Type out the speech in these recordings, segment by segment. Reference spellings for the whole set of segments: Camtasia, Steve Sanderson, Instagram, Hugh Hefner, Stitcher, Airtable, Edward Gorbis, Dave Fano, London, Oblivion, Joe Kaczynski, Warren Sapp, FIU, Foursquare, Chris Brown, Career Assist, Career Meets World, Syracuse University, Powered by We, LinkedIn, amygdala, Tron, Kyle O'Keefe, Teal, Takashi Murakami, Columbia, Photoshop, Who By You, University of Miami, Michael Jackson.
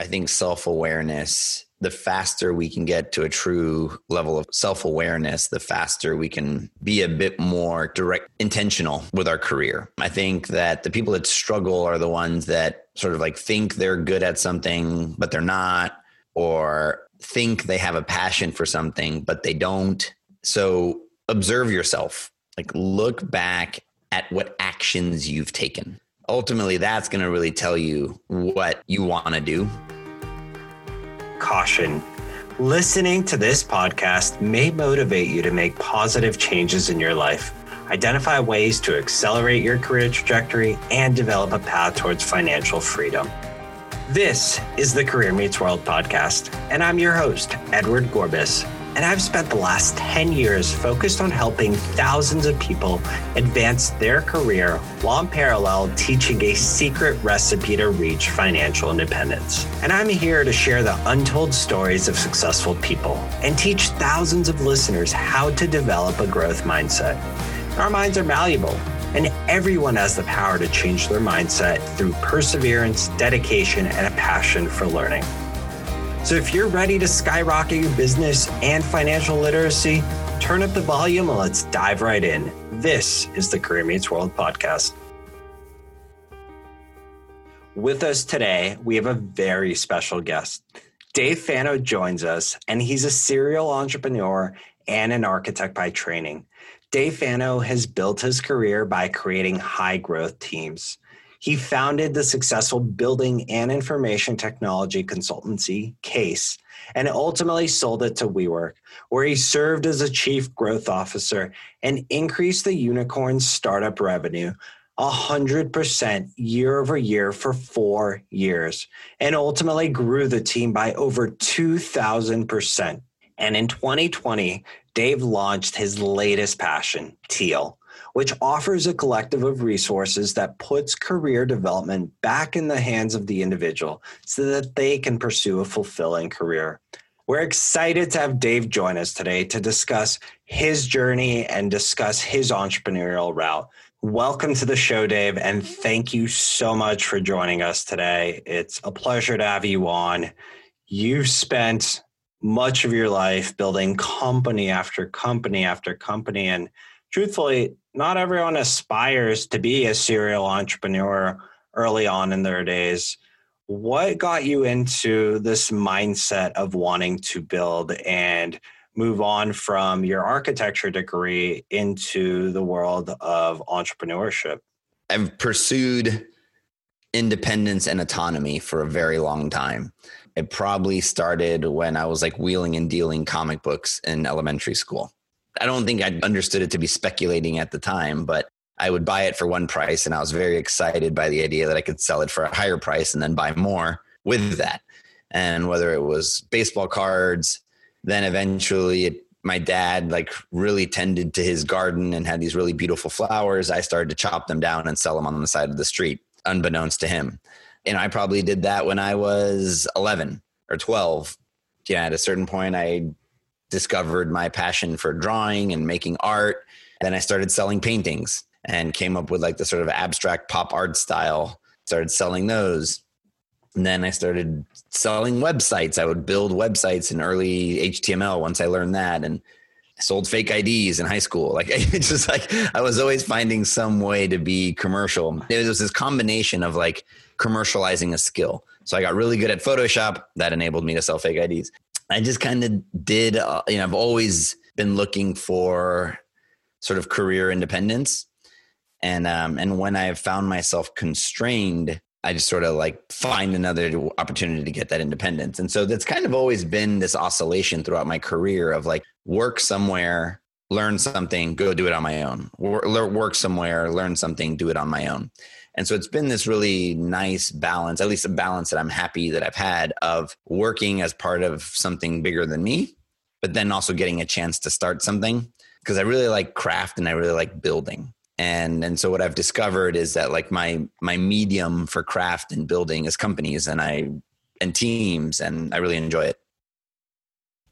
I think self-awareness, the faster we can get to a true level of self-awareness, the faster we can be a bit more direct, intentional with our career. I think that the people that struggle are the ones that sort of like think they're good at something, but they're not, or think they have a passion for something, but they don't. So observe yourself, like look back at what actions you've taken. Ultimately, that's going to really tell you what you want to do. Caution. Listening to this podcast may motivate you to make positive changes in your life. Identify ways to accelerate your career trajectory and develop a path towards financial freedom. This is the Career Meets World podcast, and I'm your host, Edward Gorbis. And I've spent the last 10 years focused on helping thousands of people advance their career while in parallel teaching a secret recipe to reach financial independence. And I'm here to share the untold stories of successful people and teach thousands of listeners how to develop a growth mindset. Our minds are malleable, and everyone has the power to change their mindset through perseverance, dedication, and a passion for learning. So if you're ready to skyrocket your business and financial literacy, turn up the volume and let's dive right in. This is the Career Meets World podcast. With us today, we have a very special guest. Dave Fano joins us, and he's a serial entrepreneur and an architect by training. Dave Fano has built his career by creating high-growth teams. He founded the successful building and information technology consultancy, CASE, and ultimately sold it to WeWork, where he served as a chief growth officer and increased the unicorn's startup revenue 100% year over year for 4 years, and ultimately grew the team by over 2,000%. And in 2020, Dave launched his latest passion, Teal, which offers a collective of resources that puts career development back in the hands of the individual so that they can pursue a fulfilling career. We're excited to have Dave join us today to discuss his journey and discuss his entrepreneurial route. Welcome to the show, Dave, and thank you so much for joining us today. It's a pleasure to have you on. You've spent much of your life building company after company after company, and truthfully, not everyone aspires to be a serial entrepreneur early on in their days. What got you into this mindset of wanting to build and move on from your architecture degree into the world of entrepreneurship? I've pursued independence and autonomy for a very long time. It probably started when I was like wheeling and dealing comic books in elementary school. I don't think I understood it to be speculating at the time, but I would buy it for one price, and I was very excited by the idea that I could sell it for a higher price and then buy more with that. And whether it was baseball cards, then eventually my dad like really tended to his garden and had these really beautiful flowers. I started to chop them down and sell them on the side of the street, unbeknownst to him. And I probably did that when I was 11 or 12. Yeah, at a certain point, I discovered my passion for drawing and making art. Then I started selling paintings and came up with like the sort of abstract pop art style, started selling those. And then I started selling websites. I would build websites in early HTML once I learned that, and I sold fake IDs in high school. Like it's just like, I was always finding some way to be commercial. It was this combination of like commercializing a skill. So I got really good at Photoshop. That enabled me to sell fake IDs. I just kind of did, I've always been looking for sort of career independence. And when I found myself constrained, I just sort of like find another opportunity to get that independence. And so that's kind of always been this oscillation throughout my career of like work somewhere, learn something, go do it on my own. Work somewhere, learn something, do it on my own. And so it's been this really nice balance, at least a balance that I'm happy that I've had, of working as part of something bigger than me, but then also getting a chance to start something, because I really like craft and I really like building. And so what I've discovered is that like my medium for craft and building is companies and teams, and I really enjoy it.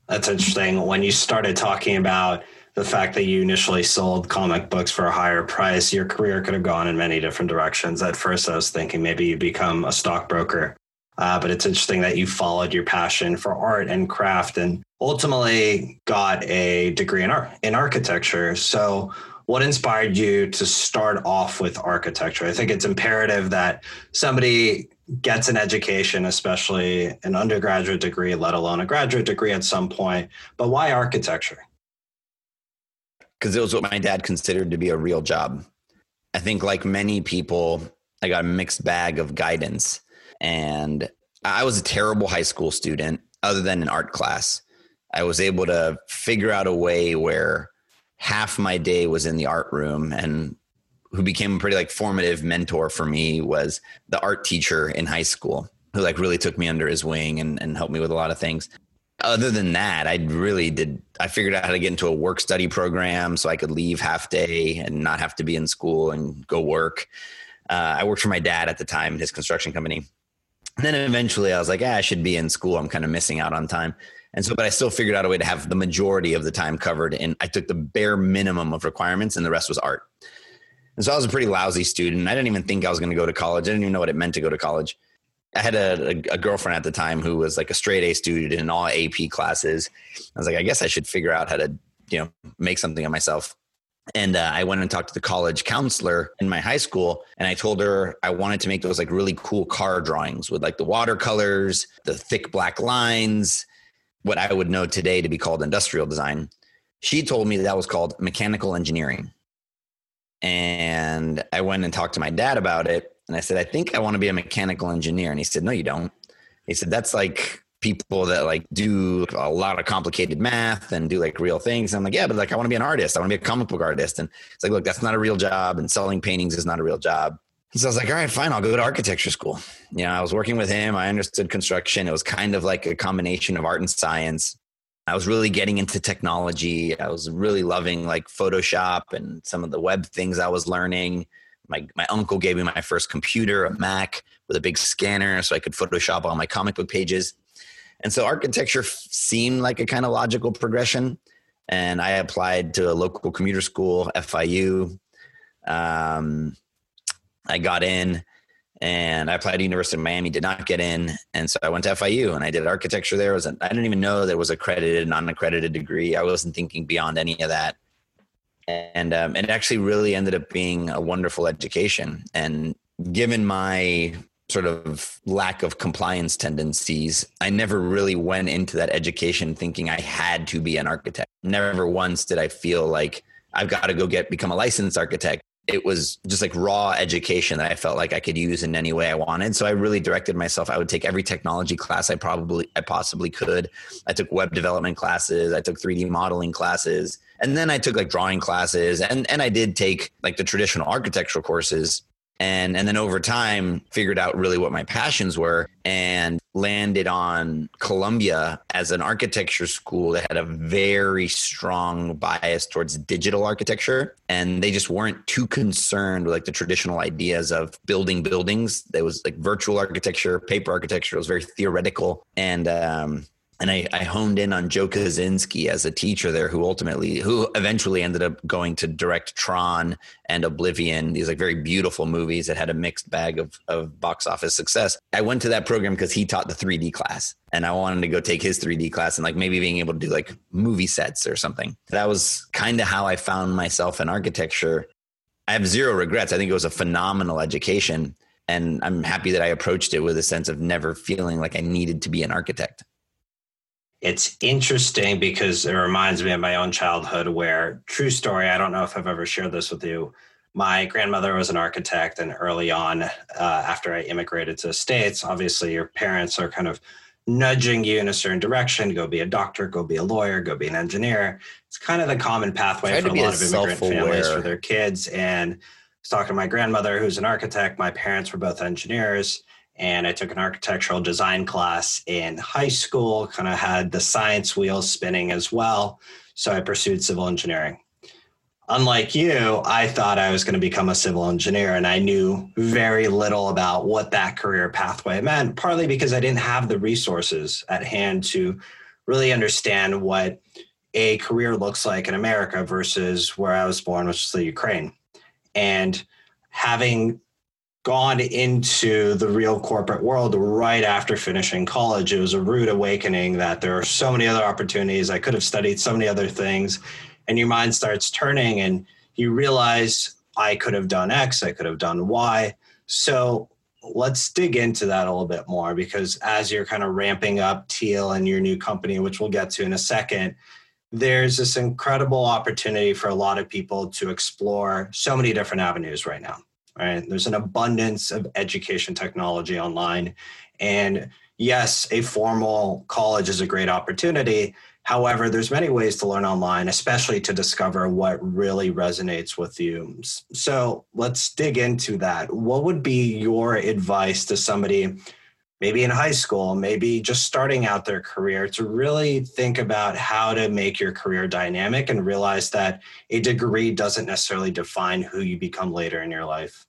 That's interesting. When you started talking about the fact that you initially sold comic books for a higher price, your career could have gone in many different directions. At first, I was thinking maybe you become a stockbroker But it's interesting that you followed your passion for art and craft and ultimately got a degree in art, in architecture. So what inspired you to start off with architecture? I think it's imperative that somebody gets an education, especially an undergraduate degree, let alone a graduate degree at some point. But why architecture? Because it was what my dad considered to be a real job. I think like many people, I got a mixed bag of guidance. And I was a terrible high school student other than an art class. I was able to figure out a way where half my day was in the art room, and who became a pretty like formative mentor for me was the art teacher in high school who like really took me under his wing and helped me with a lot of things. Other than that, I figured out how to get into a work study program so I could leave half day and not have to be in school and go work. I worked for my dad at the time in his construction company. And then eventually I was like, I should be in school. I'm kind of missing out on time. And so, but I still figured out a way to have the majority of the time covered. And I took the bare minimum of requirements and the rest was art. And so I was a pretty lousy student. I didn't even think I was going to go to college. I didn't even know what it meant to go to college. I had a girlfriend at the time who was like a straight A student in all AP classes. I was like, I guess I should figure out how to, make something of myself. And I went and talked to the college counselor in my high school, and I told her I wanted to make those like really cool car drawings with like the watercolors, the thick black lines, what I would know today to be called industrial design. She told me that was called mechanical engineering. And I went and talked to my dad about it. And I said, I think I want to be a mechanical engineer. And he said, no, you don't. He said, that's like people that like do a lot of complicated math and do like real things. And I'm like, yeah, but like, I want to be an artist. I want to be a comic book artist. And it's like, look, that's not a real job. And selling paintings is not a real job. And so I was like, all right, fine. I'll go to architecture school. I was working with him. I understood construction. It was kind of like a combination of art and science. I was really getting into technology. I was really loving like Photoshop and some of the web things I was learning. My uncle gave me my first computer, a Mac with a big scanner so I could Photoshop all my comic book pages. And so architecture seemed like a kind of logical progression. And I applied to a local commuter school, FIU. I got in and I applied to University of Miami, did not get in. And so I went to FIU and I did architecture there. I didn't even know there was accredited, non-accredited degree. I wasn't thinking beyond any of that. And it actually really ended up being a wonderful education. And given my sort of lack of compliance tendencies, I never really went into that education thinking I had to be an architect. Never once did I feel like I've got to go become a licensed architect. It was just like raw education that I felt like I could use in any way I wanted. So I really directed myself. I would take every technology class I possibly could. I took web development classes. I took 3D modeling classes. And then I took like drawing classes and I did take like the traditional architectural courses and then over time figured out really what my passions were and landed on Columbia as an architecture school that had a very strong bias towards digital architecture. And they just weren't too concerned with like the traditional ideas of building buildings. There was like virtual architecture, paper architecture. It was very theoretical. And I honed in on Joe Kaczynski as a teacher there who eventually ended up going to direct Tron and Oblivion, these like very beautiful movies that had a mixed bag of box office success. I went to that program because he taught the 3D class and I wanted to go take his 3D class and like maybe being able to do like movie sets or something. That was kind of how I found myself in architecture. I have zero regrets. I think it was a phenomenal education and I'm happy that I approached it with a sense of never feeling like I needed to be an architect. It's interesting because it reminds me of my own childhood where, true story, I don't know if I've ever shared this with you. My grandmother was an architect, and early on, after I immigrated to the States, obviously your parents are kind of nudging you in a certain direction. Go be a doctor, go be a lawyer, go be an engineer. It's kind of the common pathway for a lot of immigrant families for their kids. And I was talking to my grandmother, who's an architect. My parents were both engineers. And I took an architectural design class in high school, kind of had the science wheels spinning as well. So I pursued civil engineering. Unlike you, I thought I was going to become a civil engineer, and I knew very little about what that career pathway meant, partly because I didn't have the resources at hand to really understand what a career looks like in America versus where I was born, which is the Ukraine. And having gone into the real corporate world right after finishing college. It was a rude awakening that there are so many other opportunities. I could have studied so many other things, and your mind starts turning and you realize I could have done X, I could have done Y. So let's dig into that a little bit more, because as you're kind of ramping up Teal and your new company, which we'll get to in a second, there's this incredible opportunity for a lot of people to explore so many different avenues right now. Right? There's an abundance of education technology online. And yes, a formal college is a great opportunity. However, there's many ways to learn online, especially to discover what really resonates with you. So let's dig into that. What would be your advice to somebody maybe in high school, maybe just starting out their career, to really think about how to make your career dynamic and realize that a degree doesn't necessarily define who you become later in your life?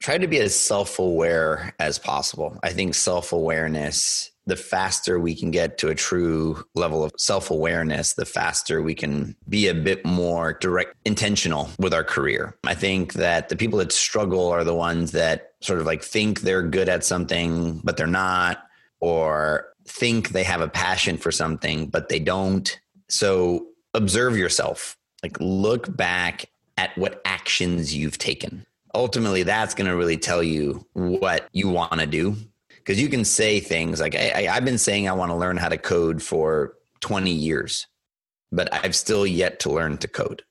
Try to be as self-aware as possible. I think self-awareness, the faster we can get to a true level of self-awareness, the faster we can be a bit more direct, intentional with our career. I think that the people that struggle are the ones that sort of like think they're good at something, but they're not, or think they have a passion for something, but they don't. So observe yourself, like look back at what actions you've taken. Ultimately, that's going to really tell you what you want to do. Because you can say things like, I've been saying I want to learn how to code for 20 years, but I've still yet to learn to code.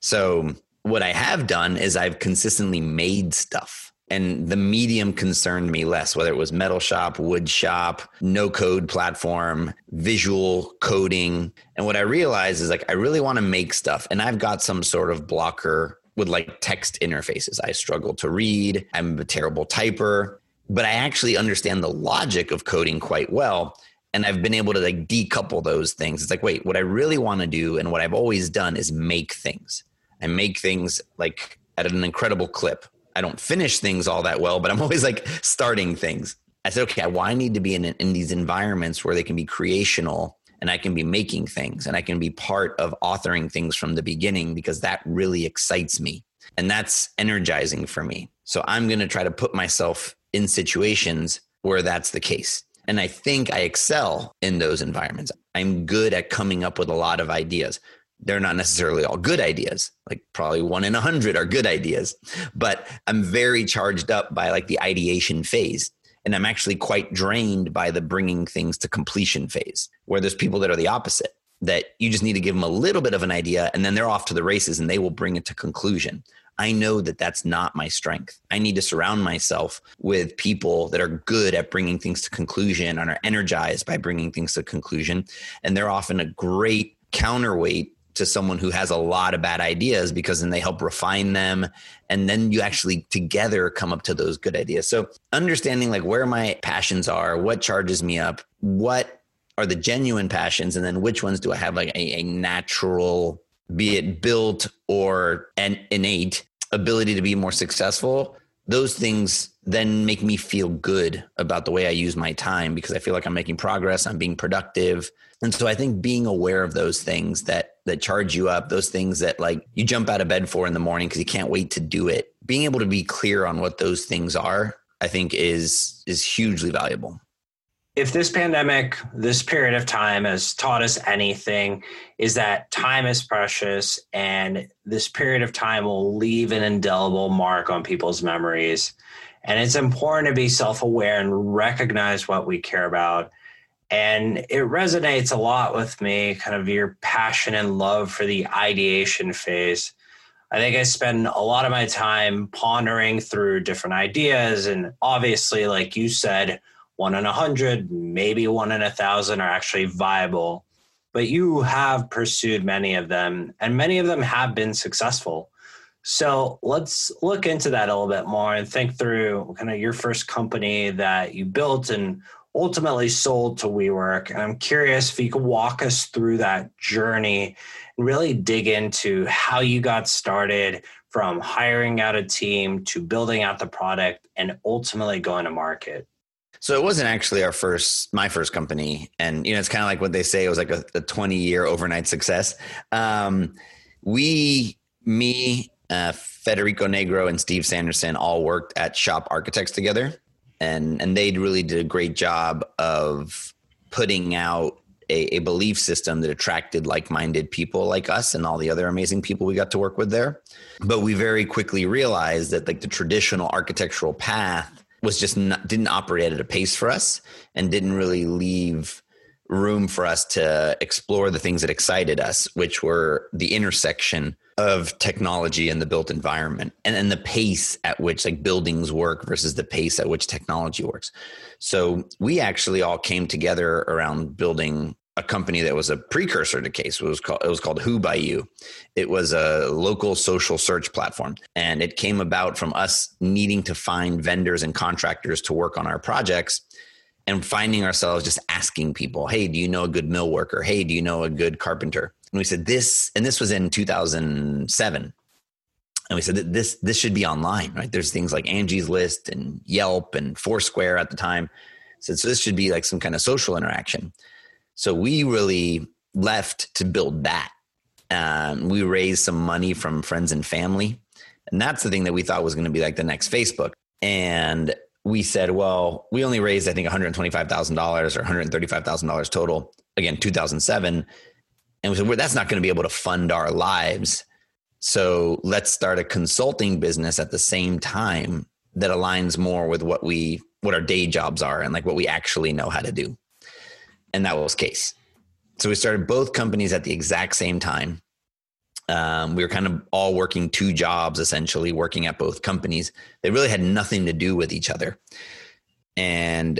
So what I have done is I've consistently made stuff, and the medium concerned me less, whether it was metal shop, wood shop, no code platform, visual coding. And what I realized is like, I really want to make stuff, and I've got some sort of blocker with like text interfaces. I struggle to read. I'm a terrible typer, but I actually understand the logic of coding quite well. And I've been able to like decouple those things. It's like, wait, what I really want to do and what I've always done is make things. I make things like at an incredible clip. I don't finish things all that well, but I'm always like starting things. I said, okay, I need to be in these environments where they can be creational, and I can be making things, and I can be part of authoring things from the beginning, because that really excites me. And that's energizing for me. So I'm going to try to put myself in situations where that's the case. And I think I excel in those environments. I'm good at coming up with a lot of ideas. They're not necessarily all good ideas. Like probably 1 in 100 are good ideas, but I'm very charged up by like the ideation phase. And I'm actually quite drained by the bringing things to completion phase, where there's people that are the opposite, that you just need to give them a little bit of an idea and then they're off to the races and they will bring it to conclusion. I know that that's not my strength. I need to surround myself with people that are good at bringing things to conclusion and are energized by bringing things to conclusion. And they're often a great counterweight to someone who has a lot of bad ideas, because then they help refine them. And then you actually together come up to those good ideas. So understanding like where my passions are, what charges me up, what are the genuine passions, and then which ones do I have like a natural, be it built or an innate ability to be more successful. Those things then make me feel good about the way I use my time, because I feel like I'm making progress, I'm being productive. And so I think being aware of those things that charge you up, those things that like you jump out of bed for in the morning because you can't wait to do it, being able to be clear on what those things are, I think is hugely valuable. If this pandemic, this period of time has taught us anything, is that time is precious, and this period of time will leave an indelible mark on people's memories. And it's important to be self-aware and recognize what we care about. And it resonates a lot with me, kind of your passion and love for the ideation phase. I think I spend a lot of my time pondering through different ideas. And obviously, like you said, 1 in 100, maybe 1 in 1,000 are actually viable, but you have pursued many of them, and many of them have been successful. So let's look into that a little bit more and think through kind of your first company that you built and ultimately sold to WeWork. And I'm curious if you could walk us through that journey and really dig into how you got started from hiring out a team to building out the product and ultimately going to market. So it wasn't actually my first company. And, you know, it's kind of like what they say, it was like a 20-year overnight success. Me Federico Negro and Steve Sanderson all worked at Shop Architects together. And they really did a great job of putting out a belief system that attracted like-minded people like us and all the other amazing people we got to work with there. But we very quickly realized that like the traditional architectural path was just not, didn't operate at a pace for us and didn't really leave room for us to explore the things that excited us, which were the intersection of technology and the built environment, and then the pace at which like buildings work versus the pace at which technology works. So we actually all came together around building a company that was a precursor to CASE. It was called Who By You. It was a local social search platform. And it came about from us needing to find vendors and contractors to work on our projects and finding ourselves just asking people, hey, do you know a good mill worker? Hey, do you know a good carpenter? And we said this, and this was in 2007. And we said that this should be online, right? There's things like Angie's List and Yelp and Foursquare at the time. So this should be like some kind of social interaction. So we really left to build that. We raised some money from friends and family. And that's the thing that we thought was going to be like the next Facebook. And we said, well, we only raised, I think, $125,000 or $135,000 total. Again, 2007. And we said, well, that's not going to be able to fund our lives. So let's start a consulting business at the same time that aligns more with what our day jobs are and like what we actually know how to do. And that was CASE. So we started both companies at the exact same time. We were kind of all working two jobs, essentially working at both companies. They really had nothing to do with each other. And,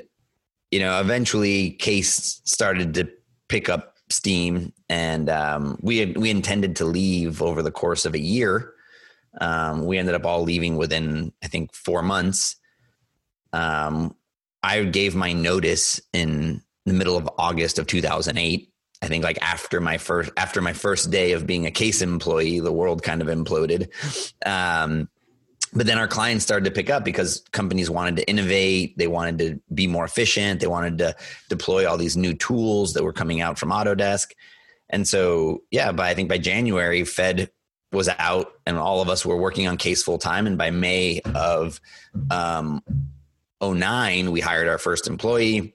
eventually CASE started to pick up steam, and we intended to leave over the course of a year. We ended up all leaving within, I think, 4 months. I gave my notice in the middle of August of 2008. I think like after my first day of being a CASE employee, the world kind of imploded. But then our clients started to pick up because companies wanted to innovate. They wanted to be more efficient. They wanted to deploy all these new tools that were coming out from Autodesk. And so, by January, Fed was out and all of us were working on CASE full time. And by May of 2009, we hired our first employee.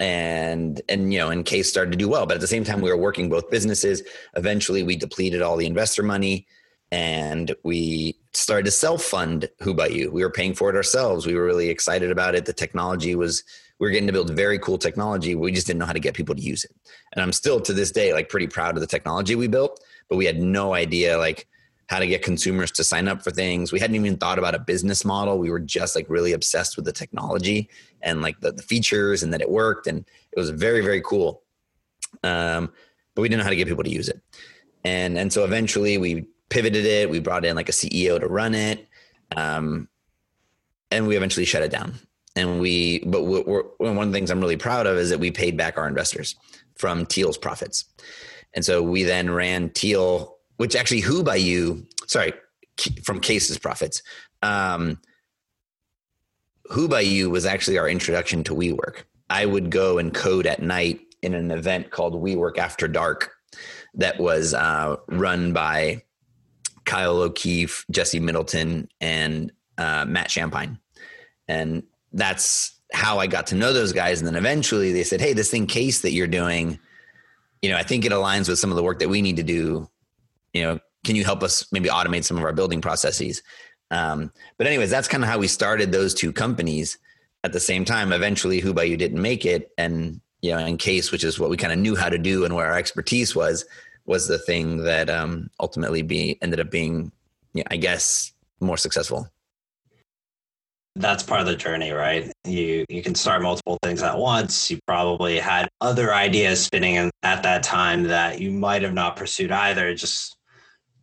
And CASE started to do well. But at the same time, we were working both businesses. Eventually, we depleted all the investor money. And we started to self-fund Who By You. We were paying for it ourselves. We were really excited about it. The technology was, we were getting to build very cool technology. We just didn't know how to get people to use it. And I'm still to this day, like pretty proud of the technology we built, but we had no idea like how to get consumers to sign up for things. We hadn't even thought about a business model. We were just like really obsessed with the technology and like the features and that it worked. And it was very, very cool. But we didn't know how to get people to use it. And so eventually we pivoted it. We brought in like a CEO to run it. And we eventually shut it down. And one of the things I'm really proud of is that we paid back our investors from Teal's profits. And so we then ran Teal, which actually from CASE's profits. Who By You was actually our introduction to WeWork. I would go and code at night in an event called WeWork After Dark that was run by Kyle O'Keefe, Jesse Middleton, and Matt Champagne. And that's how I got to know those guys. And then eventually they said, hey, this thing CASE that you're doing, I think it aligns with some of the work that we need to do. Can you help us maybe automate some of our building processes? But anyways, that's kind of how we started those two companies at the same time. Eventually Who By You didn't make it. And, in CASE, which is what we kind of knew how to do and where our expertise was the thing that ultimately ended up being, more successful. That's part of the journey, right? You can start multiple things at once. You probably had other ideas spinning at that time that you might have not pursued either, just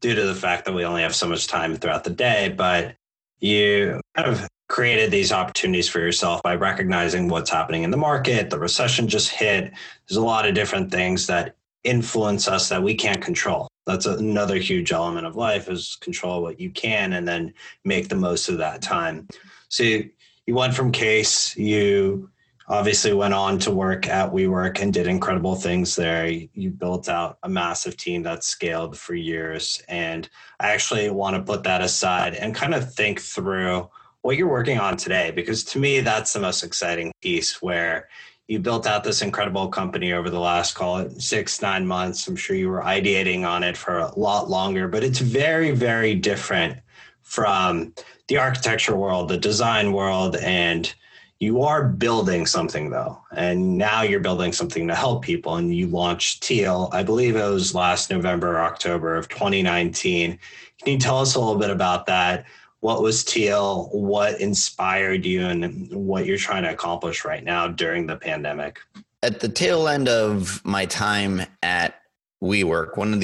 due to the fact that we only have so much time throughout the day. But you kind of created these opportunities for yourself by recognizing what's happening in the market. The recession just hit. There's a lot of different things that influence us that we can't control. That's another huge element of life, is control what you can and then make the most of that time. So you went from CASE, you Obviously went on to work at WeWork and did incredible things there. You built out a massive team that scaled for years. And I actually want to put that aside and kind of think through what you're working on today, because to me, that's the most exciting piece, where you built out this incredible company over the last, call it 6-9 months. I'm sure you were ideating on it for a lot longer, but it's very, very different from the architecture world, the design world, and you are building something though, and now you're building something to help people. And you launched Teal, I believe it was last November or October of 2019. Can you tell us a little bit about that? What was Teal? What inspired you, and what you're trying to accomplish right now during the pandemic? At the tail end of my time at WeWork, one of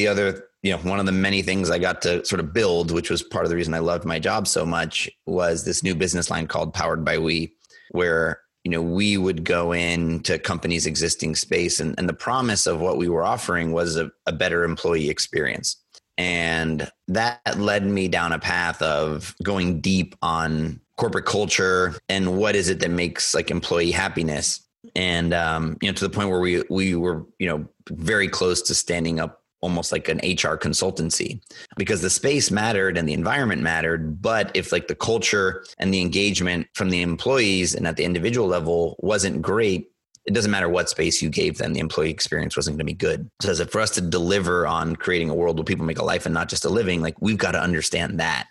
the many things I got to sort of build, which was part of the reason I loved my job so much, was this new business line called Powered by We, where, we would go into companies' existing space, and the promise of what we were offering was a better employee experience. And that led me down a path of going deep on corporate culture and what is it that makes like employee happiness. And, to the point where we were, very close to standing up almost like an HR consultancy, because the space mattered and the environment mattered. But if like the culture and the engagement from the employees and at the individual level wasn't great, it doesn't matter what space you gave them, the employee experience wasn't going to be good. So for us to deliver on creating a world where people make a life and not just a living, like we've got to understand that.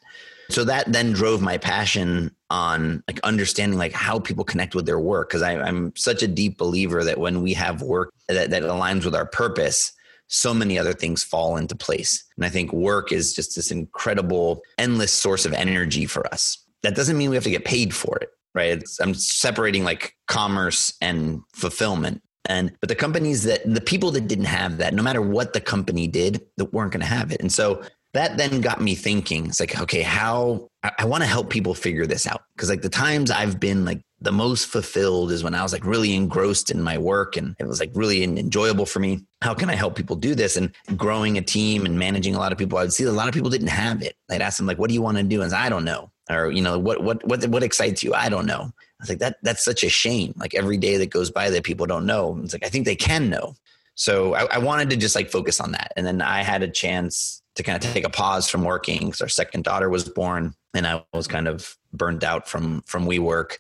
So that then drove my passion on like understanding like how people connect with their work, because I'm such a deep believer that when we have work that aligns with our purpose, so many other things fall into place. And I think work is just this incredible, endless source of energy for us. That doesn't mean we have to get paid for it. Right. I'm separating like commerce and fulfillment. But the companies the people that didn't have that, no matter what the company did, that weren't going to have it. And so that then got me thinking, it's like, okay, how I want to help people figure this out. Cause like the times I've been like the most fulfilled is when I was like really engrossed in my work and it was like really enjoyable for me. How can I help people do this? And growing a team and managing a lot of people, I would see a lot of people didn't have it. I'd ask them like, what do you want to do? And I don't know. Or, what excites you? I don't know. I was like, that's such a shame. Like every day that goes by that people don't know. It's like, I think they can know. So I wanted to just like focus on that. And then I had a chance to kind of take a pause from working because our second daughter was born and I was kind of burned out from WeWork.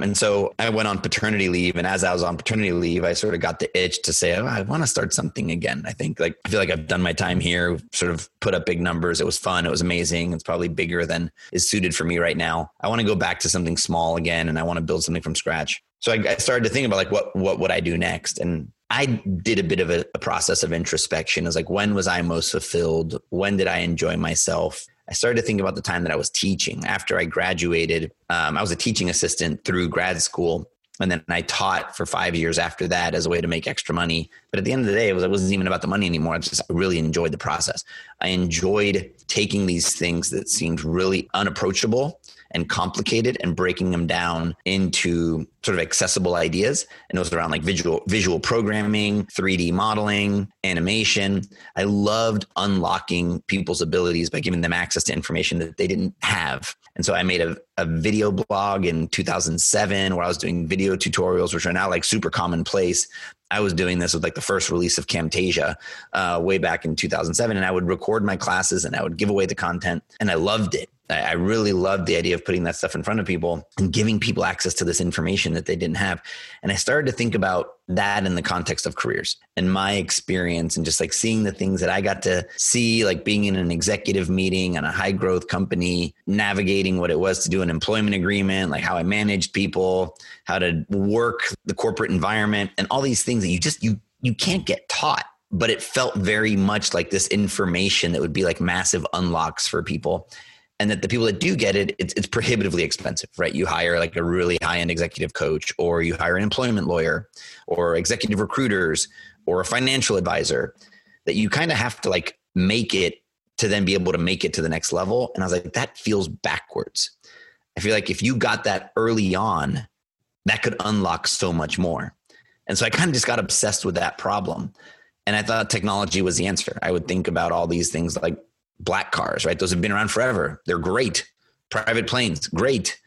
And so I went on paternity leave. And as I was on paternity leave, I sort of got the itch to say, I want to start something again. I feel like I've done my time here, sort of put up big numbers. It was fun. It was amazing. It's probably bigger than is suited for me right now. I want to go back to something small again. And I want to build something from scratch. So I started to think about like, what would I do next? And I did a bit of a process of introspection. It was like, when was I most fulfilled? When did I enjoy myself? I started to think about the time that I was teaching. After I graduated, I was a teaching assistant through grad school. And then I taught for 5 years after that as a way to make extra money. But at the end of the day, it wasn't even about the money anymore. I really enjoyed the process. I enjoyed taking these things that seemed really unapproachable and complicated and breaking them down into sort of accessible ideas. And it was around like visual programming, 3D modeling, animation. I loved unlocking people's abilities by giving them access to information that they didn't have. And so I made a video blog in 2007 where I was doing video tutorials, which are now like super commonplace. I was doing this with like the first release of Camtasia way back in 2007. And I would record my classes and I would give away the content. And I loved it. I really loved the idea of putting that stuff in front of people and giving people access to this information that they didn't have. And I started to think about that in the context of careers and my experience and just like seeing the things that I got to see, like being in an executive meeting and a high growth company, navigating what it was to do an employment agreement, like how I managed people, how to work the corporate environment, and all these things that you can't get taught. But it felt very much like this information that would be like massive unlocks for people. And that the people that do get it, it's prohibitively expensive, right? You hire like a really high-end executive coach, or you hire an employment lawyer or executive recruiters or a financial advisor, that you kind of have to like make it to then be able to make it to the next level. And I was like, that feels backwards. I feel like if you got that early on, that could unlock so much more. And so I kind of just got obsessed with that problem. And I thought technology was the answer. I would think about all these things like black cars, right? Those have been around forever. They're great. Private planes, great.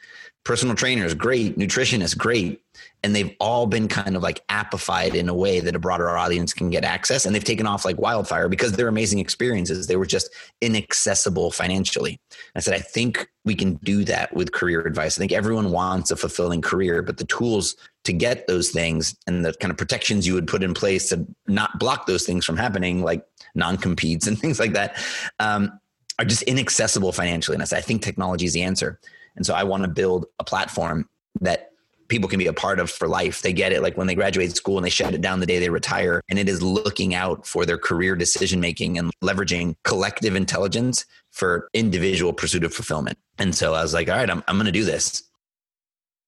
personal trainers, great. Nutritionists, great. And they've all been kind of like appified in a way that a broader audience can get access. And they've taken off like wildfire because they're amazing experiences. They were just inaccessible financially. I said, I think we can do that with career advice. I think everyone wants a fulfilling career, but the tools to get those things and the kind of protections you would put in place to not block those things from happening, like non-competes and things like that, are just inaccessible financially. And I said, I think technology is the answer. And so I want to build a platform that people can be a part of for life. They get it. Like when they graduate school and they shut it down the day they retire, and it is looking out for their career decision-making and leveraging collective intelligence for individual pursuit of fulfillment. And so I was like, all right, I'm going to do this.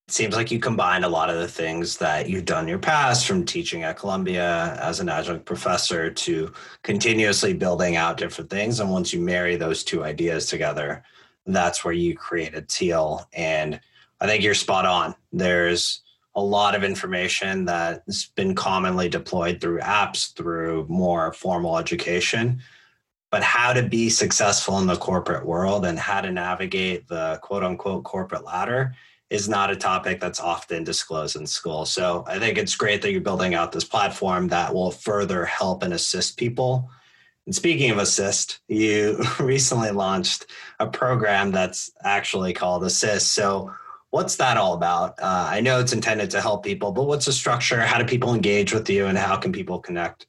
It seems like you combine a lot of the things that you've done in your past, from teaching at Columbia as an adjunct professor to continuously building out different things. And once you marry those two ideas together, that's where you created Teal. And I think you're spot on. There's a lot of information that's been commonly deployed through apps, through more formal education, but how to be successful in the corporate world and how to navigate the quote unquote corporate ladder is not a topic that's often disclosed in school. So I think it's great that you're building out this platform that will further help and assist people. And speaking of assist, you recently launched a program that's actually called Assist. So what's that all about? I know it's intended to help people, but what's the structure? How do people engage with you, and how can people connect?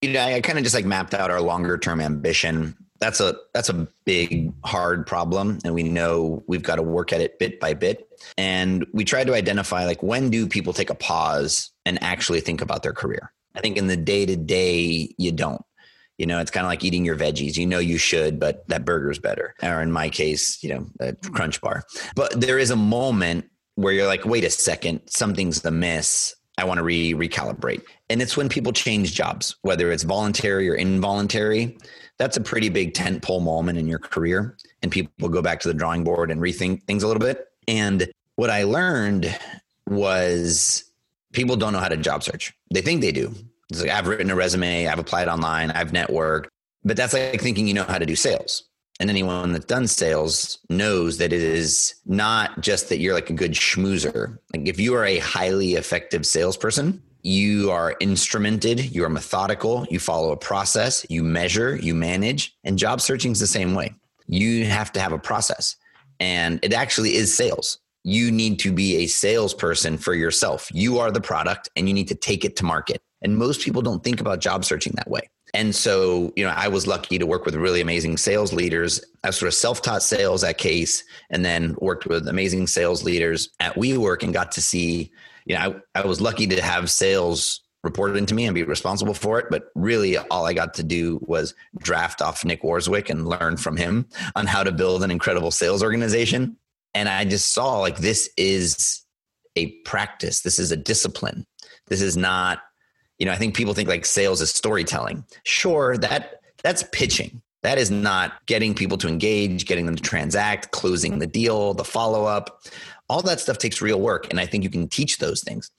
You know, I kind of just like mapped out our longer term ambition. That's a big, hard problem. And we know we've got to work at it bit by bit. And we tried to identify like, when do people take a pause and actually think about their career? I think in the day to day, you don't. You know, it's kind of like eating your veggies. You know, you should, but that burger's better. Or in my case, you know, a Crunch Bar. But there is a moment where you're like, wait a second, something's amiss. I want to recalibrate. And it's when people change jobs, whether it's voluntary or involuntary. That's a pretty big tentpole moment in your career. And people go back to the drawing board and rethink things a little bit. And what I learned was people don't know how to job search. They think they do. It's like, I've written a resume, I've applied online, I've networked, but that's like thinking you know how to do sales. And anyone that's done sales knows that it is not just that you're like a good schmoozer. Like if you are a highly effective salesperson, you are instrumented, you are methodical, you follow a process, you measure, you manage, and job searching is the same way. You have to have a process, and it actually is sales. You need to be a salesperson for yourself. You are the product and you need to take it to market. And most people don't think about job searching that way. And so, you know, I was lucky to work with really amazing sales leaders. I sort of self-taught sales at CASE and then worked with amazing sales leaders at WeWork and got to see, you know, I was lucky to have sales reported into me and be responsible for it. But really all I got to do was draft off Nick Worswick and learn from him on how to build an incredible sales organization. And I just saw like, this is a practice. This is a discipline. This is not, you know, I think people think like sales is storytelling. Sure, that's pitching. That is not getting people to engage, getting them to transact, closing the deal, the follow-up. All that stuff takes real work. And I think you can teach those things.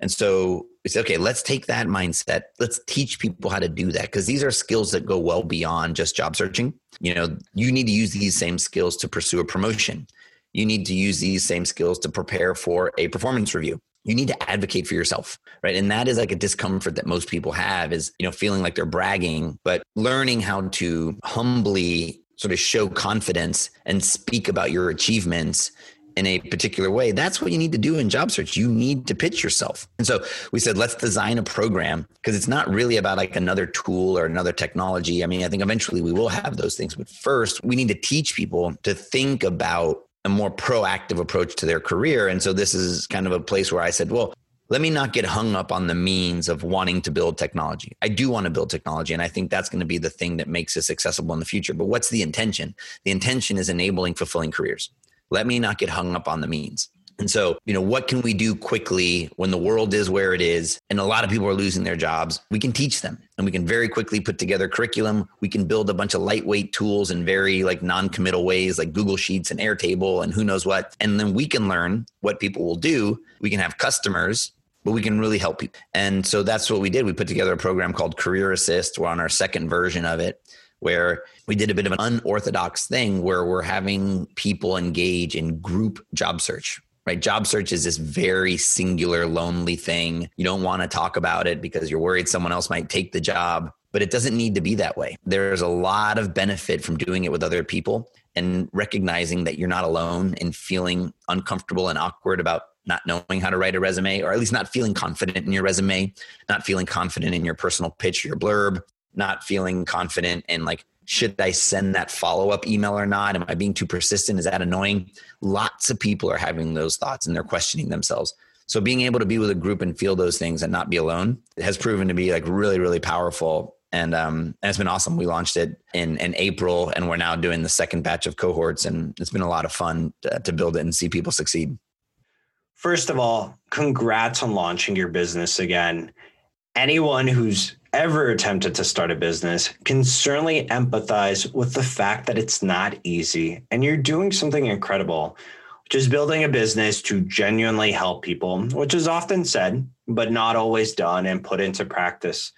And so it's okay, let's take that mindset. Let's teach people how to do that, because these are skills that go well beyond just job searching. You know, you need to use these same skills to pursue a promotion. You need to use these same skills to prepare for a performance review. You need to advocate for yourself, right? And that is like a discomfort that most people have is, you know, feeling like they're bragging, but learning how to humbly sort of show confidence and speak about your achievements in a particular way. That's what you need to do in job search. You need to pitch yourself. And so we said, let's design a program, because it's not really about like another tool or another technology. I mean, I think eventually we will have those things, but first we need to teach people to think about a more proactive approach to their career. And so this is kind of a place where I said, well, let me not get hung up on the means of wanting to build technology. I do want to build technology. And I think that's going to be the thing that makes us accessible in the future. But what's the intention? The intention is enabling fulfilling careers. Let me not get hung up on the means. And so, you know, what can we do quickly when the world is where it is and a lot of people are losing their jobs? We can teach them, and we can very quickly put together curriculum. We can build a bunch of lightweight tools in very like non-committal ways, like Google Sheets and Airtable and who knows what. And then we can learn what people will do. We can have customers, but we can really help people. And so that's what we did. We put together a program called Career Assist. We're on our second version of it. where we did a bit of an unorthodox thing where we're having people engage in group job search. Right? Job search is this very singular, lonely thing. You don't want to talk about it because you're worried someone else might take the job, but it doesn't need to be that way. There's a lot of benefit from doing it with other people and recognizing that you're not alone and feeling uncomfortable and awkward about not knowing how to write a resume, or at least not feeling confident in your resume, not feeling confident in your personal pitch, your blurb, not feeling confident in like, should I send that follow-up email or not? Am I being too persistent? Is that annoying? Lots of people are having those thoughts and they're questioning themselves. So being able to be with a group and feel those things and not be alone has proven to be like really, really powerful. And it's been awesome. We launched it in April and we're now doing the second batch of cohorts. And it's been a lot of fun to build it and see people succeed. First of all, congrats on launching your business again. Anyone who's ever attempted to start a business can certainly empathize with the fact that it's not easy and you're doing something incredible, which is building a business to genuinely help people, which is often said, but not always done and put into practice.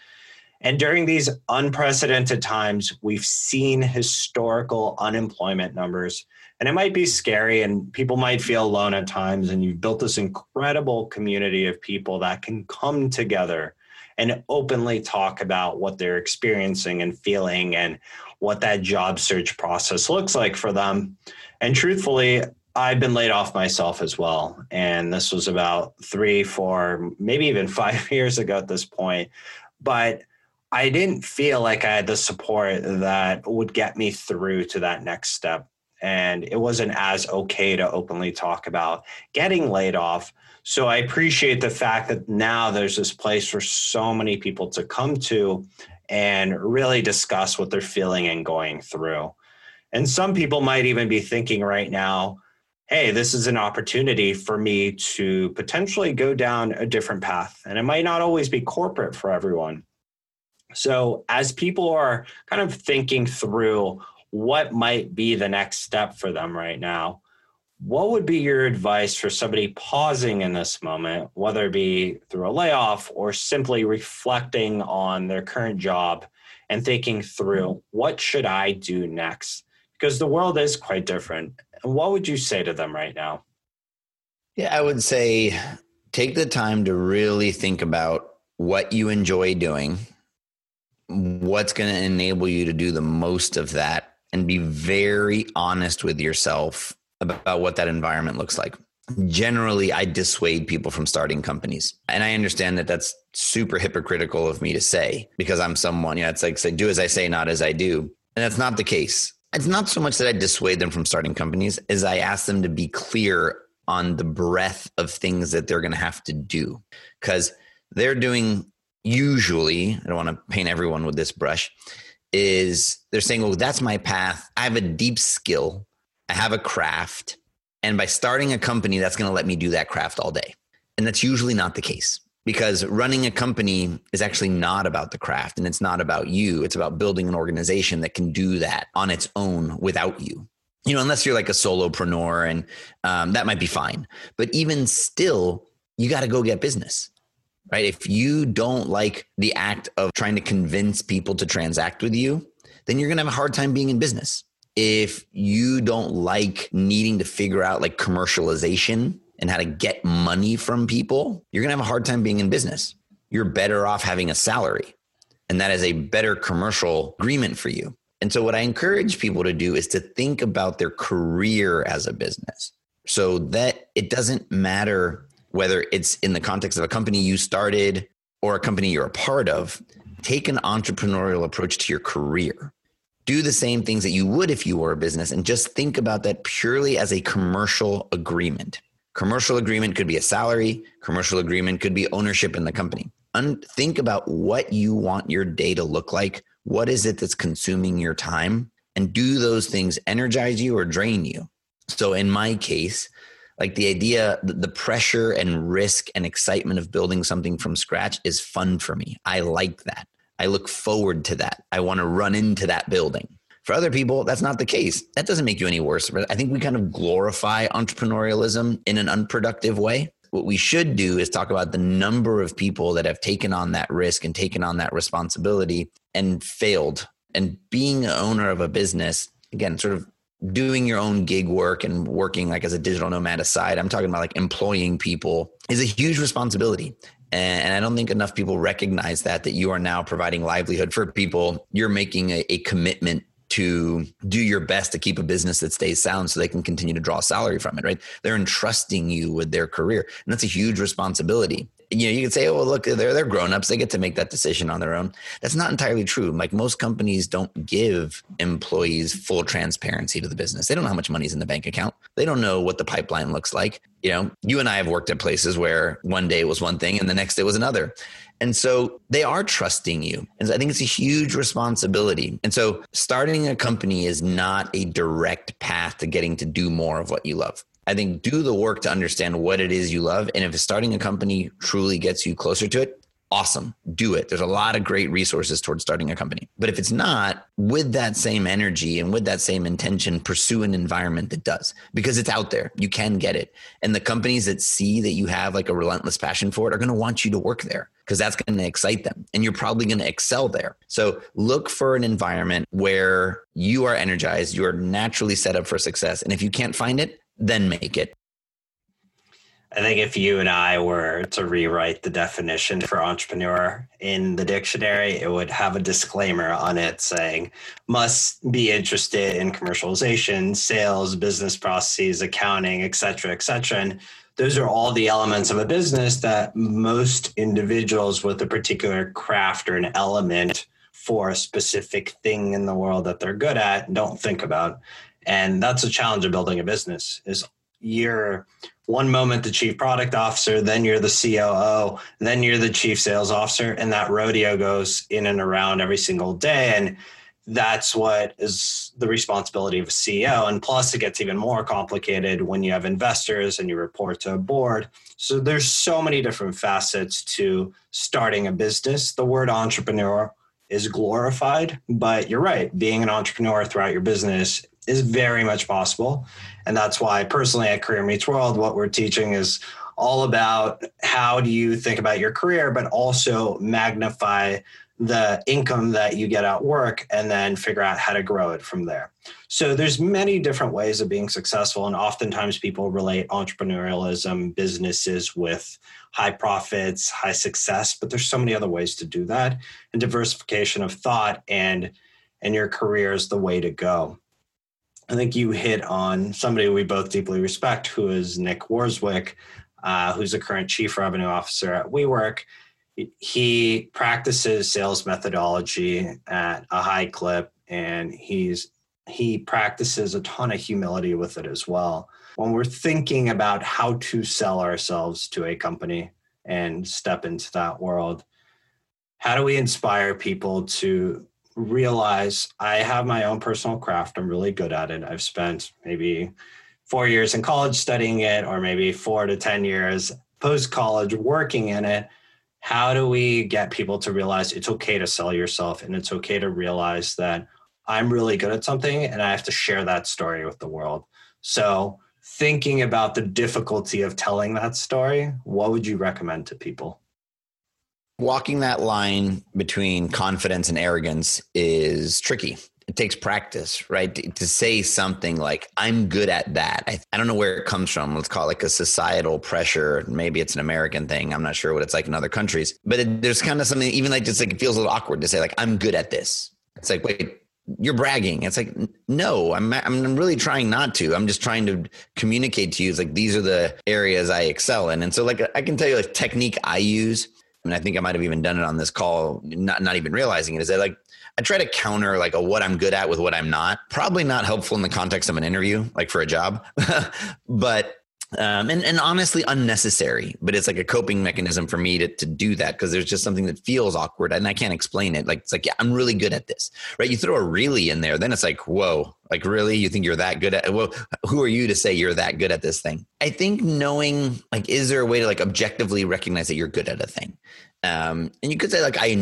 And during these unprecedented times, we've seen historical unemployment numbers, and it might be scary and people might feel alone at times. And you've built this incredible community of people that can come together and openly talk about what they're experiencing and feeling and what that job search process looks like for them. And truthfully, I've been laid off myself as well. And this was about 3, 4, maybe even 5 years ago at this point. But I didn't feel like I had the support that would get me through to that next step. And it wasn't as okay to openly talk about getting laid off. So I appreciate the fact that now there's this place for so many people to come to and really discuss what they're feeling and going through. And some people might even be thinking right now, hey, this is an opportunity for me to potentially go down a different path. And it might not always be corporate for everyone. So as people are kind of thinking through what might be the next step for them right now, what would be your advice for somebody pausing in this moment, whether it be through a layoff or simply reflecting on their current job and thinking through, what should I do next? Because the world is quite different. And what would you say to them right now? Yeah, I would say take the time to really think about what you enjoy doing, what's going to enable you to do the most of that, and be very honest with yourself about what that environment looks like. Generally, I dissuade people from starting companies. And I understand that that's super hypocritical of me to say, because I'm someone, you know, it's like, say, do as I say, not as I do. And that's not the case. It's not so much that I dissuade them from starting companies as I ask them to be clear on the breadth of things that they're going to have to do. Because they're doing, usually, I don't want to paint everyone with this brush, is they're saying, well, that's my path. I have a deep skill. I have a craft, and by starting a company, that's going to let me do that craft all day. And that's usually not the case, because running a company is actually not about the craft and it's not about you. It's about building an organization that can do that on its own without you, you know, unless you're like a solopreneur, and that might be fine. But even still, you got to go get business, right? If you don't like the act of trying to convince people to transact with you, then you're going to have a hard time being in business. If you don't like needing to figure out like commercialization and how to get money from people, you're going to have a hard time being in business. You're better off having a salary, and that is a better commercial agreement for you. And so what I encourage people to do is to think about their career as a business, so that it doesn't matter whether it's in the context of a company you started or a company you're a part of. Take an entrepreneurial approach to your career. Do the same things that you would if you were a business, and just think about that purely as a commercial agreement. Commercial agreement could be a salary. Commercial agreement could be ownership in the company. Think about what you want your day to look like. What is it that's consuming your time? And do those things energize you or drain you? So in my case, like the idea, the pressure and risk and excitement of building something from scratch is fun for me. I like that. I look forward to that. I want to run into that building. For other people, that's not the case. That doesn't make you any worse. I think we kind of glorify entrepreneurialism in an unproductive way. What we should do is talk about the number of people that have taken on that risk and taken on that responsibility and failed and being an owner of a business, again, sort of doing your own gig work and working like as a digital nomad aside, I'm talking about like employing people, is a huge responsibility. And I don't think enough people recognize that you are now providing livelihood for people. You're making a commitment to do your best to keep a business that stays sound so they can continue to draw salary from it, right? They're entrusting you with their career. And that's a huge responsibility. You know, you could say, oh, well, look, they're grown-ups. They get to make that decision on their own. That's not entirely true. Like, most companies don't give employees full transparency to the business. They don't know how much money's in the bank account. They don't know what the pipeline looks like. You know, you and I have worked at places where one day it was one thing and the next day was another. And so they are trusting you. And so I think it's a huge responsibility. And so starting a company is not a direct path to getting to do more of what you love. I think do the work to understand what it is you love. And if starting a company truly gets you closer to it, awesome, do it. There's a lot of great resources towards starting a company. But if it's not, with that same energy and with that same intention, pursue an environment that does, because it's out there. You can get it. And the companies that see that you have like a relentless passion for it are going to want you to work there, because that's going to excite them and you're probably going to excel there. So look for an environment where you are energized, you are naturally set up for success. And if you can't find it, then make it. I think if you and I were to rewrite the definition for entrepreneur in the dictionary, it would have a disclaimer on it saying, must be interested in commercialization, sales, business processes, accounting, et cetera, et cetera. And those are all the elements of a business that most individuals with a particular craft or an element for a specific thing in the world that they're good at don't think about. And that's a challenge of building a business, is you're one moment the chief product officer, then you're the COO, then you're the chief sales officer. And that rodeo goes in and around every single day. And that's what is the responsibility of a CEO. And plus, it gets even more complicated when you have investors and you report to a board. So there's so many different facets to starting a business. The word entrepreneur is glorified, but you're right. Being an entrepreneur throughout your business is very much possible. And that's why personally at Career Meets World, what we're teaching is all about how do you think about your career, but also magnify the income that you get at work and then figure out how to grow it from there. So there's many different ways of being successful. And oftentimes people relate entrepreneurialism businesses with high profits, high success, but there's so many other ways to do that. And diversification of thought and your career is the way to go. I think you hit on somebody we both deeply respect, who is Nick Worswick, who's the current chief revenue officer at WeWork. He practices sales methodology at a high clip, and he practices a ton of humility with it as well. When we're thinking about how to sell ourselves to a company and step into that world, how do we inspire people to realize I have my own personal craft, I'm really good at it. I've spent maybe 4 years in college studying it, or maybe 4 to 10 years post-college working in it. How do we get people to realize it's okay to sell yourself, and it's okay to realize that I'm really good at something and I have to share that story with the world? So thinking about the difficulty of telling that story, what would you recommend to people? Walking that line between confidence and arrogance is tricky. It takes practice, right? To say something like, I'm good at that. I don't know where it comes from. Let's call it like a societal pressure. Maybe it's an American thing. I'm not sure what it's like in other countries. But there's kind of something, even like just like it feels a little awkward to say like, I'm good at this. It's like, wait, you're bragging. It's like, no, I'm really trying not to. I'm just trying to communicate to you. It's like, these are the areas I excel in. And so like, I can tell you a technique I use. And I think I might've even done it on this call, not even realizing it, is that like, I try to counter like what I'm good at with what I'm not. Probably not helpful in the context of an interview, like for a job, but, and honestly unnecessary, but it's like a coping mechanism for me to do that. Cause there's just something that feels awkward and I can't explain it. Like, it's like, yeah, I'm really good at this, right? You throw a really in there, then it's like, whoa, like really, you think you're that good at, well, who are you to say you're that good at this thing? I think knowing like, is there a way to like objectively recognize that you're good at a thing? And you could say like, I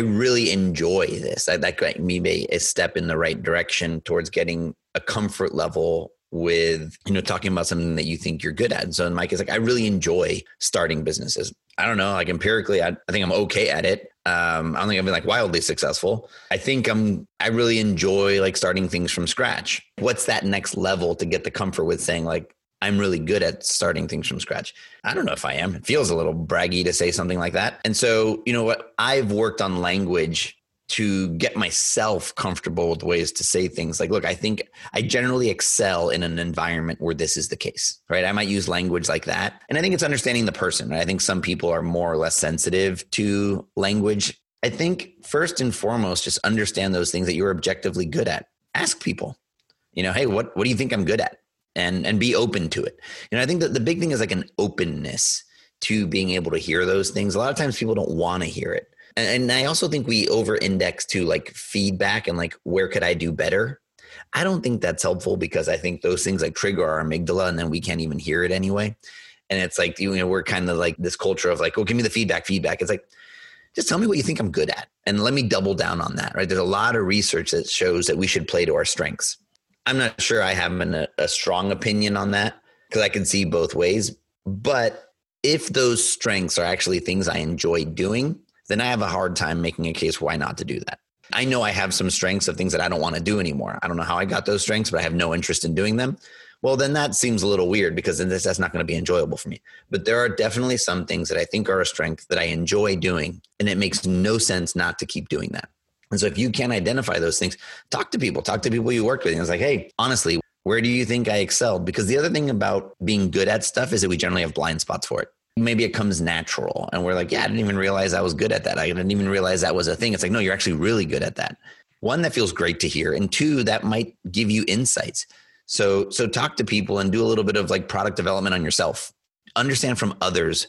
really enjoy this. That could be a step in the right direction towards getting a comfort level with, you know, talking about something that you think you're good at. And so in my case, like, I really enjoy starting businesses. I don't know, like empirically, I think I'm okay at it. I don't think I've been like wildly successful. I think I really enjoy like starting things from scratch. What's that next level to get the comfort with saying like, I'm really good at starting things from scratch? I don't know if I am. It feels a little braggy to say something like that. And so, you know what? I've worked on language to get myself comfortable with ways to say things like, look, I think I generally excel in an environment where this is the case, right? I might use language like that. And I think it's understanding the person, right? I think some people are more or less sensitive to language. I think first and foremost, just understand those things that you're objectively good at. Ask people, you know, hey, what do you think I'm good at? And be open to it. You know, I think that the big thing is like an openness to being able to hear those things. A lot of times people don't want to hear it. And I also think we over-index to like feedback and like, where could I do better? I don't think that's helpful, because I think those things like trigger our amygdala and then we can't even hear it anyway. And it's like, you know, we're kind of like this culture of like, well, give me the feedback. It's like, just tell me what you think I'm good at and let me double down on that, right? There's a lot of research that shows that we should play to our strengths. I'm not sure I have a strong opinion on that, because I can see both ways. But if those strengths are actually things I enjoy doing, then I have a hard time making a case why not to do that. I know I have some strengths of things that I don't want to do anymore. I don't know how I got those strengths, but I have no interest in doing them. Well, then that seems a little weird, because then that's not going to be enjoyable for me. But there are definitely some things that I think are a strength that I enjoy doing, and it makes no sense not to keep doing that. And so if you can identify those things, talk to people you worked with. And it's like, hey, honestly, where do you think I excelled? Because the other thing about being good at stuff is that we generally have blind spots for it. Maybe it comes natural and we're like, yeah, I didn't even realize I was good at that. I didn't even realize that was a thing. It's like, no, you're actually really good at that. One, that feels great to hear. And two, that might give you insights. So talk to people and do a little bit of like product development on yourself. Understand from others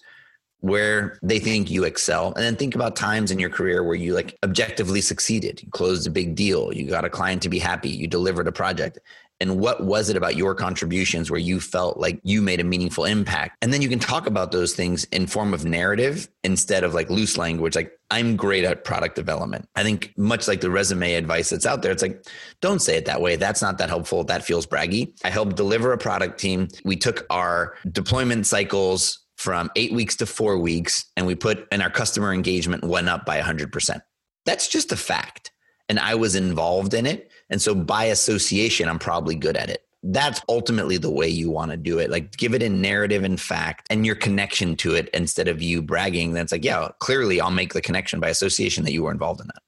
where they think you excel. And then think about times in your career where you like objectively succeeded. You closed a big deal. You got a client to be happy. You delivered a project. And what was it about your contributions where you felt like you made a meaningful impact? And then you can talk about those things in form of narrative instead of like loose language. Like, I'm great at product development. I think much like the resume advice that's out there, it's like, don't say it that way. That's not that helpful. That feels braggy. I helped deliver a product team. We took our deployment cycles from 8 weeks to 4 weeks, and our customer engagement went up by 100%. That's just a fact. And I was involved in it. And so by association, I'm probably good at it. That's ultimately the way you want to do it. Like, give it in narrative and fact and your connection to it instead of you bragging. That's like, yeah, clearly I'll make the connection by association that you were involved in that.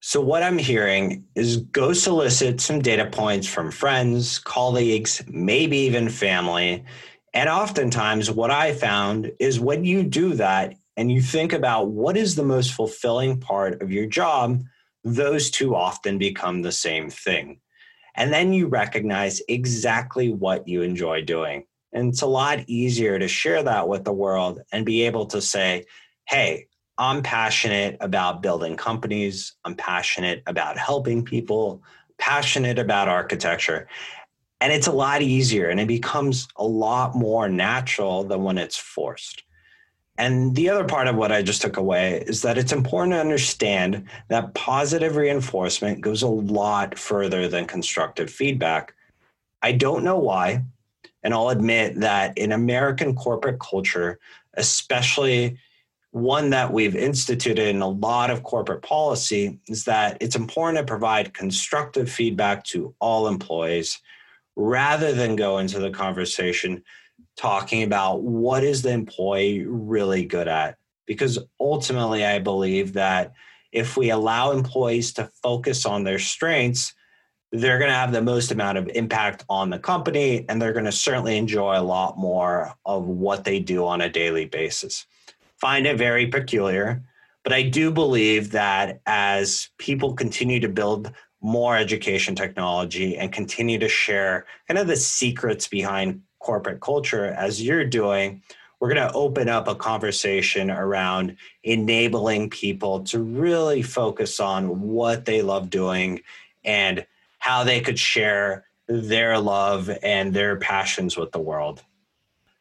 So what I'm hearing is, go solicit some data points from friends, colleagues, maybe even family. And oftentimes what I found is, when you do that and you think about what is the most fulfilling part of your job, those two often become the same thing. And then you recognize exactly what you enjoy doing. And it's a lot easier to share that with the world and be able to say, hey, I'm passionate about building companies. I'm passionate about helping people, passionate about architecture. And it's a lot easier, and it becomes a lot more natural than when it's forced. And the other part of what I just took away is that it's important to understand that positive reinforcement goes a lot further than constructive feedback. I don't know why, and I'll admit that in American corporate culture, especially one that we've instituted in a lot of corporate policy, is that it's important to provide constructive feedback to all employees, rather than go into the conversation talking about what is the employee really good at. Because ultimately, I believe that if we allow employees to focus on their strengths, they're going to have the most amount of impact on the company, and they're going to certainly enjoy a lot more of what they do on a daily basis. Find it very peculiar, but I do believe that as people continue to build more education technology and continue to share kind of the secrets behind corporate culture as you're doing, we're going to open up a conversation around enabling people to really focus on what they love doing and how they could share their love and their passions with the world.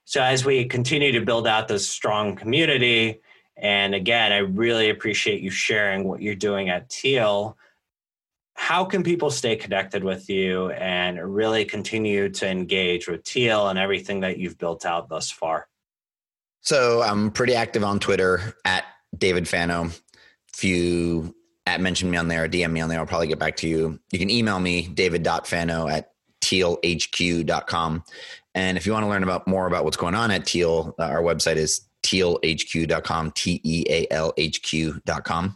So as we continue to build out this strong community, and again, I really appreciate you sharing what you're doing at Teal. how can people stay connected with you and really continue to engage with Teal and everything that you've built out thus far? So I'm pretty active on Twitter at David Fano. If you mention me on there, or DM me on there, I'll probably get back to you. You can email me, david.fano@tealhq.com. And if you want to learn about more about what's going on at Teal, our website is tealhq.com, tealhq.com.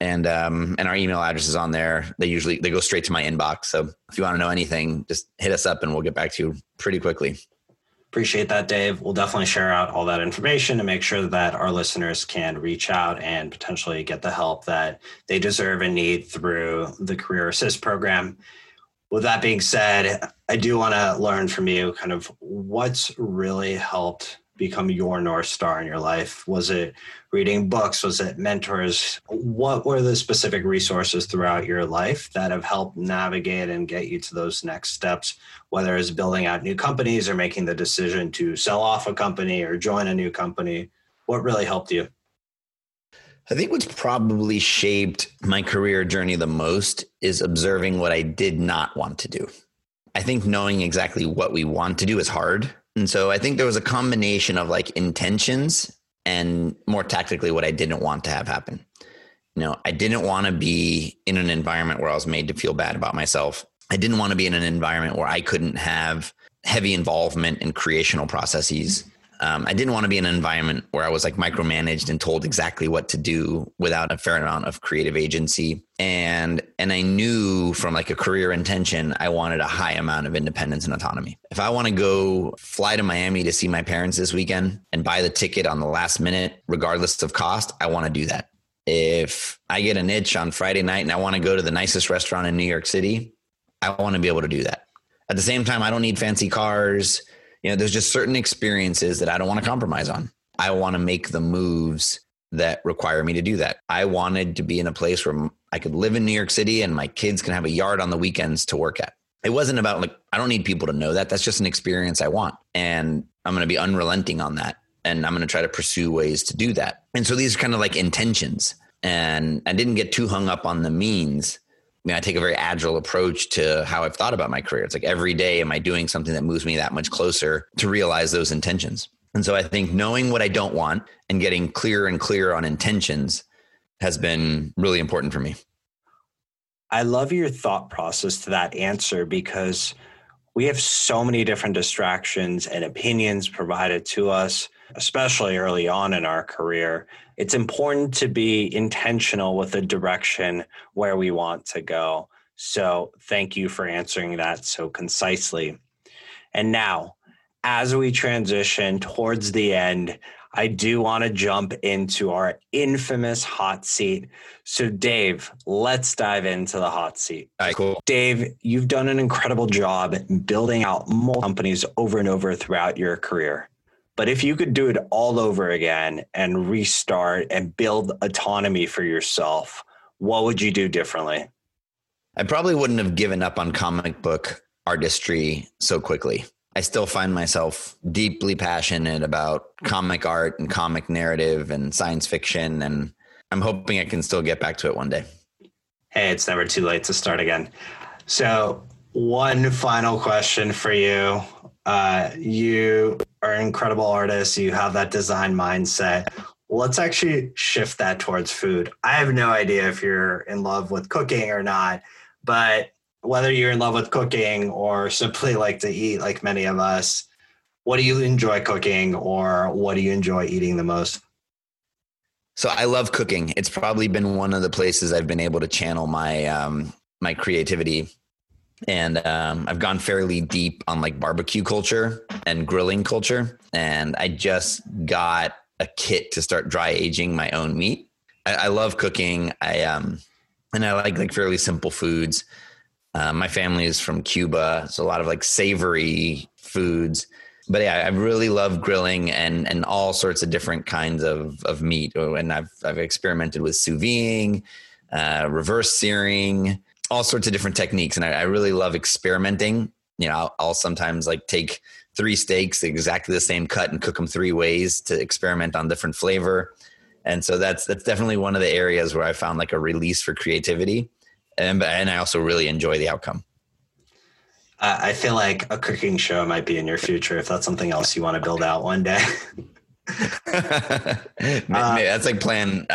And our email address is on there. They go straight to my inbox. So if you want to know anything, just hit us up and we'll get back to you pretty quickly. Appreciate that, Dave. We'll definitely share out all that information to make sure that our listeners can reach out and potentially get the help that they deserve and need through the Career Assist program. With that being said, I do want to learn from you kind of what's really helped become your North Star in your life. Was it reading books? Was it mentors? What were the specific resources throughout your life that have helped navigate and get you to those next steps, whether it's building out new companies or making the decision to sell off a company or join a new company? What really helped you? I think what's probably shaped my career journey the most is observing what I did not want to do. I think knowing exactly what we want to do is hard. And so I think there was a combination of like intentions and more tactically what I didn't want to have happen. You know, I didn't want to be in an environment where I was made to feel bad about myself. I didn't want to be in an environment where I couldn't have heavy involvement in creational processes. I didn't want to be in an environment where I was like micromanaged and told exactly what to do without a fair amount of creative agency. And I knew from like a career intention, I wanted a high amount of independence and autonomy. If I want to go fly to Miami to see my parents this weekend and buy the ticket on the last minute, regardless of cost, I want to do that. If I get an itch on Friday night and I want to go to the nicest restaurant in New York City, I want to be able to do that. At the same time, I don't need fancy cars. You know, there's just certain experiences that I don't want to compromise on. I want to make the moves that require me to do that. I wanted to be in a place where I could live in New York City and my kids can have a yard on the weekends to work at. It wasn't about like, I don't need people to know that. That's just an experience I want. And I'm going to be unrelenting on that. And I'm going to try to pursue ways to do that. And so these are kind of like intentions. And I didn't get too hung up on the means. I mean, I take a very agile approach to how I've thought about my career. It's like every day, am I doing something that moves me that much closer to realize those intentions? And so I think knowing what I don't want and getting clearer and clearer on intentions has been really important for me. I love your thought process to that answer because we have so many different distractions and opinions provided to us, especially early on in our career. It's important to be intentional with the direction where we want to go. So thank you for answering that so concisely. And now, as we transition towards the end, I do want to jump into our infamous hot seat. So Dave, let's dive into the hot seat. All right, cool. Dave, you've done an incredible job building out multiple companies over and over throughout your career. But if you could do it all over again and restart and build autonomy for yourself, what would you do differently? I probably wouldn't have given up on comic book artistry so quickly. I still find myself deeply passionate about comic art and comic narrative and science fiction, and I'm hoping I can still get back to it one day. Hey, it's never too late to start again. So one final question for you. You are an incredible artist. You have that design mindset. Let's actually shift that towards food. I have no idea if you're in love with cooking or not, but whether you're in love with cooking or simply like to eat like many of us, what do you enjoy cooking or what do you enjoy eating the most? So I love cooking. It's probably been one of the places I've been able to channel my my creativity. And I've gone fairly deep on like barbecue culture and grilling culture. And I just got a kit to start dry aging my own meat. I love cooking. I like fairly simple foods. My family is from Cuba. So a lot of like savory foods, but yeah, I really love grilling and all sorts of different kinds of meat. And I've experimented with sous videing, reverse searing, all sorts of different techniques. And I really love experimenting. You know, I'll sometimes like take three steaks, exactly the same cut, and cook them three ways to experiment on different flavor. And so that's definitely one of the areas where I found like a release for creativity. and I also really enjoy the outcome. I feel like a cooking show might be in your future if that's something else you want to build out one day. That's like plan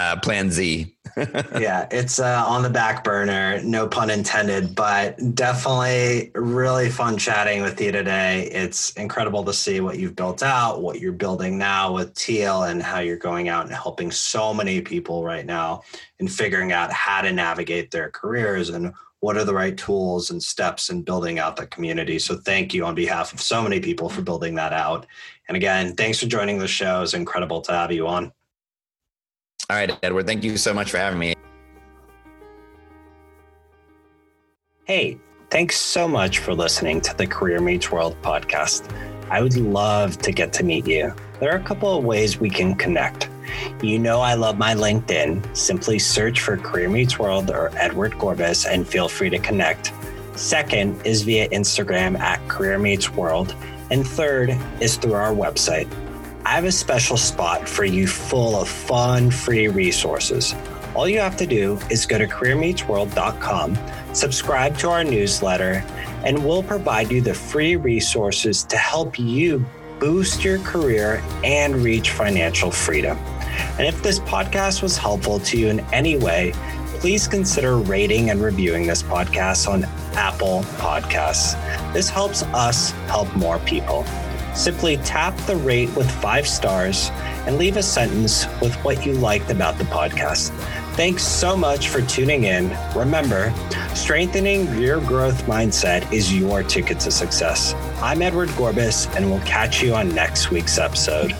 Z. Yeah, it's on the back burner, no pun intended, but definitely really fun chatting with you today. It's incredible to see what you've built out, what you're building now with Teal, and how you're going out and helping so many people right now in figuring out how to navigate their careers and what are the right tools and steps in building out the community. So thank you on behalf of so many people for building that out. And again, thanks for joining the show. It's incredible to have you on. All right, Edward, thank you so much for having me. Hey, thanks so much for listening to the Career Meets World podcast. I would love to get to meet you. There are a couple of ways we can connect. You know I love my LinkedIn. Simply search for Career Meets World or Edward Gorbis and feel free to connect. Second is via Instagram at Career Meets World. And third is through our website. I have a special spot for you full of fun, free resources. All you have to do is go to careermeetsworld.com, subscribe to our newsletter, and we'll provide you the free resources to help you boost your career and reach financial freedom. And if this podcast was helpful to you in any way, please consider rating and reviewing this podcast on Apple Podcasts. This helps us help more people. Simply tap the rate with 5 stars and leave a sentence with what you liked about the podcast. Thanks so much for tuning in. Remember, strengthening your growth mindset is your ticket to success. I'm Edward Gorbis, and we'll catch you on next week's episode.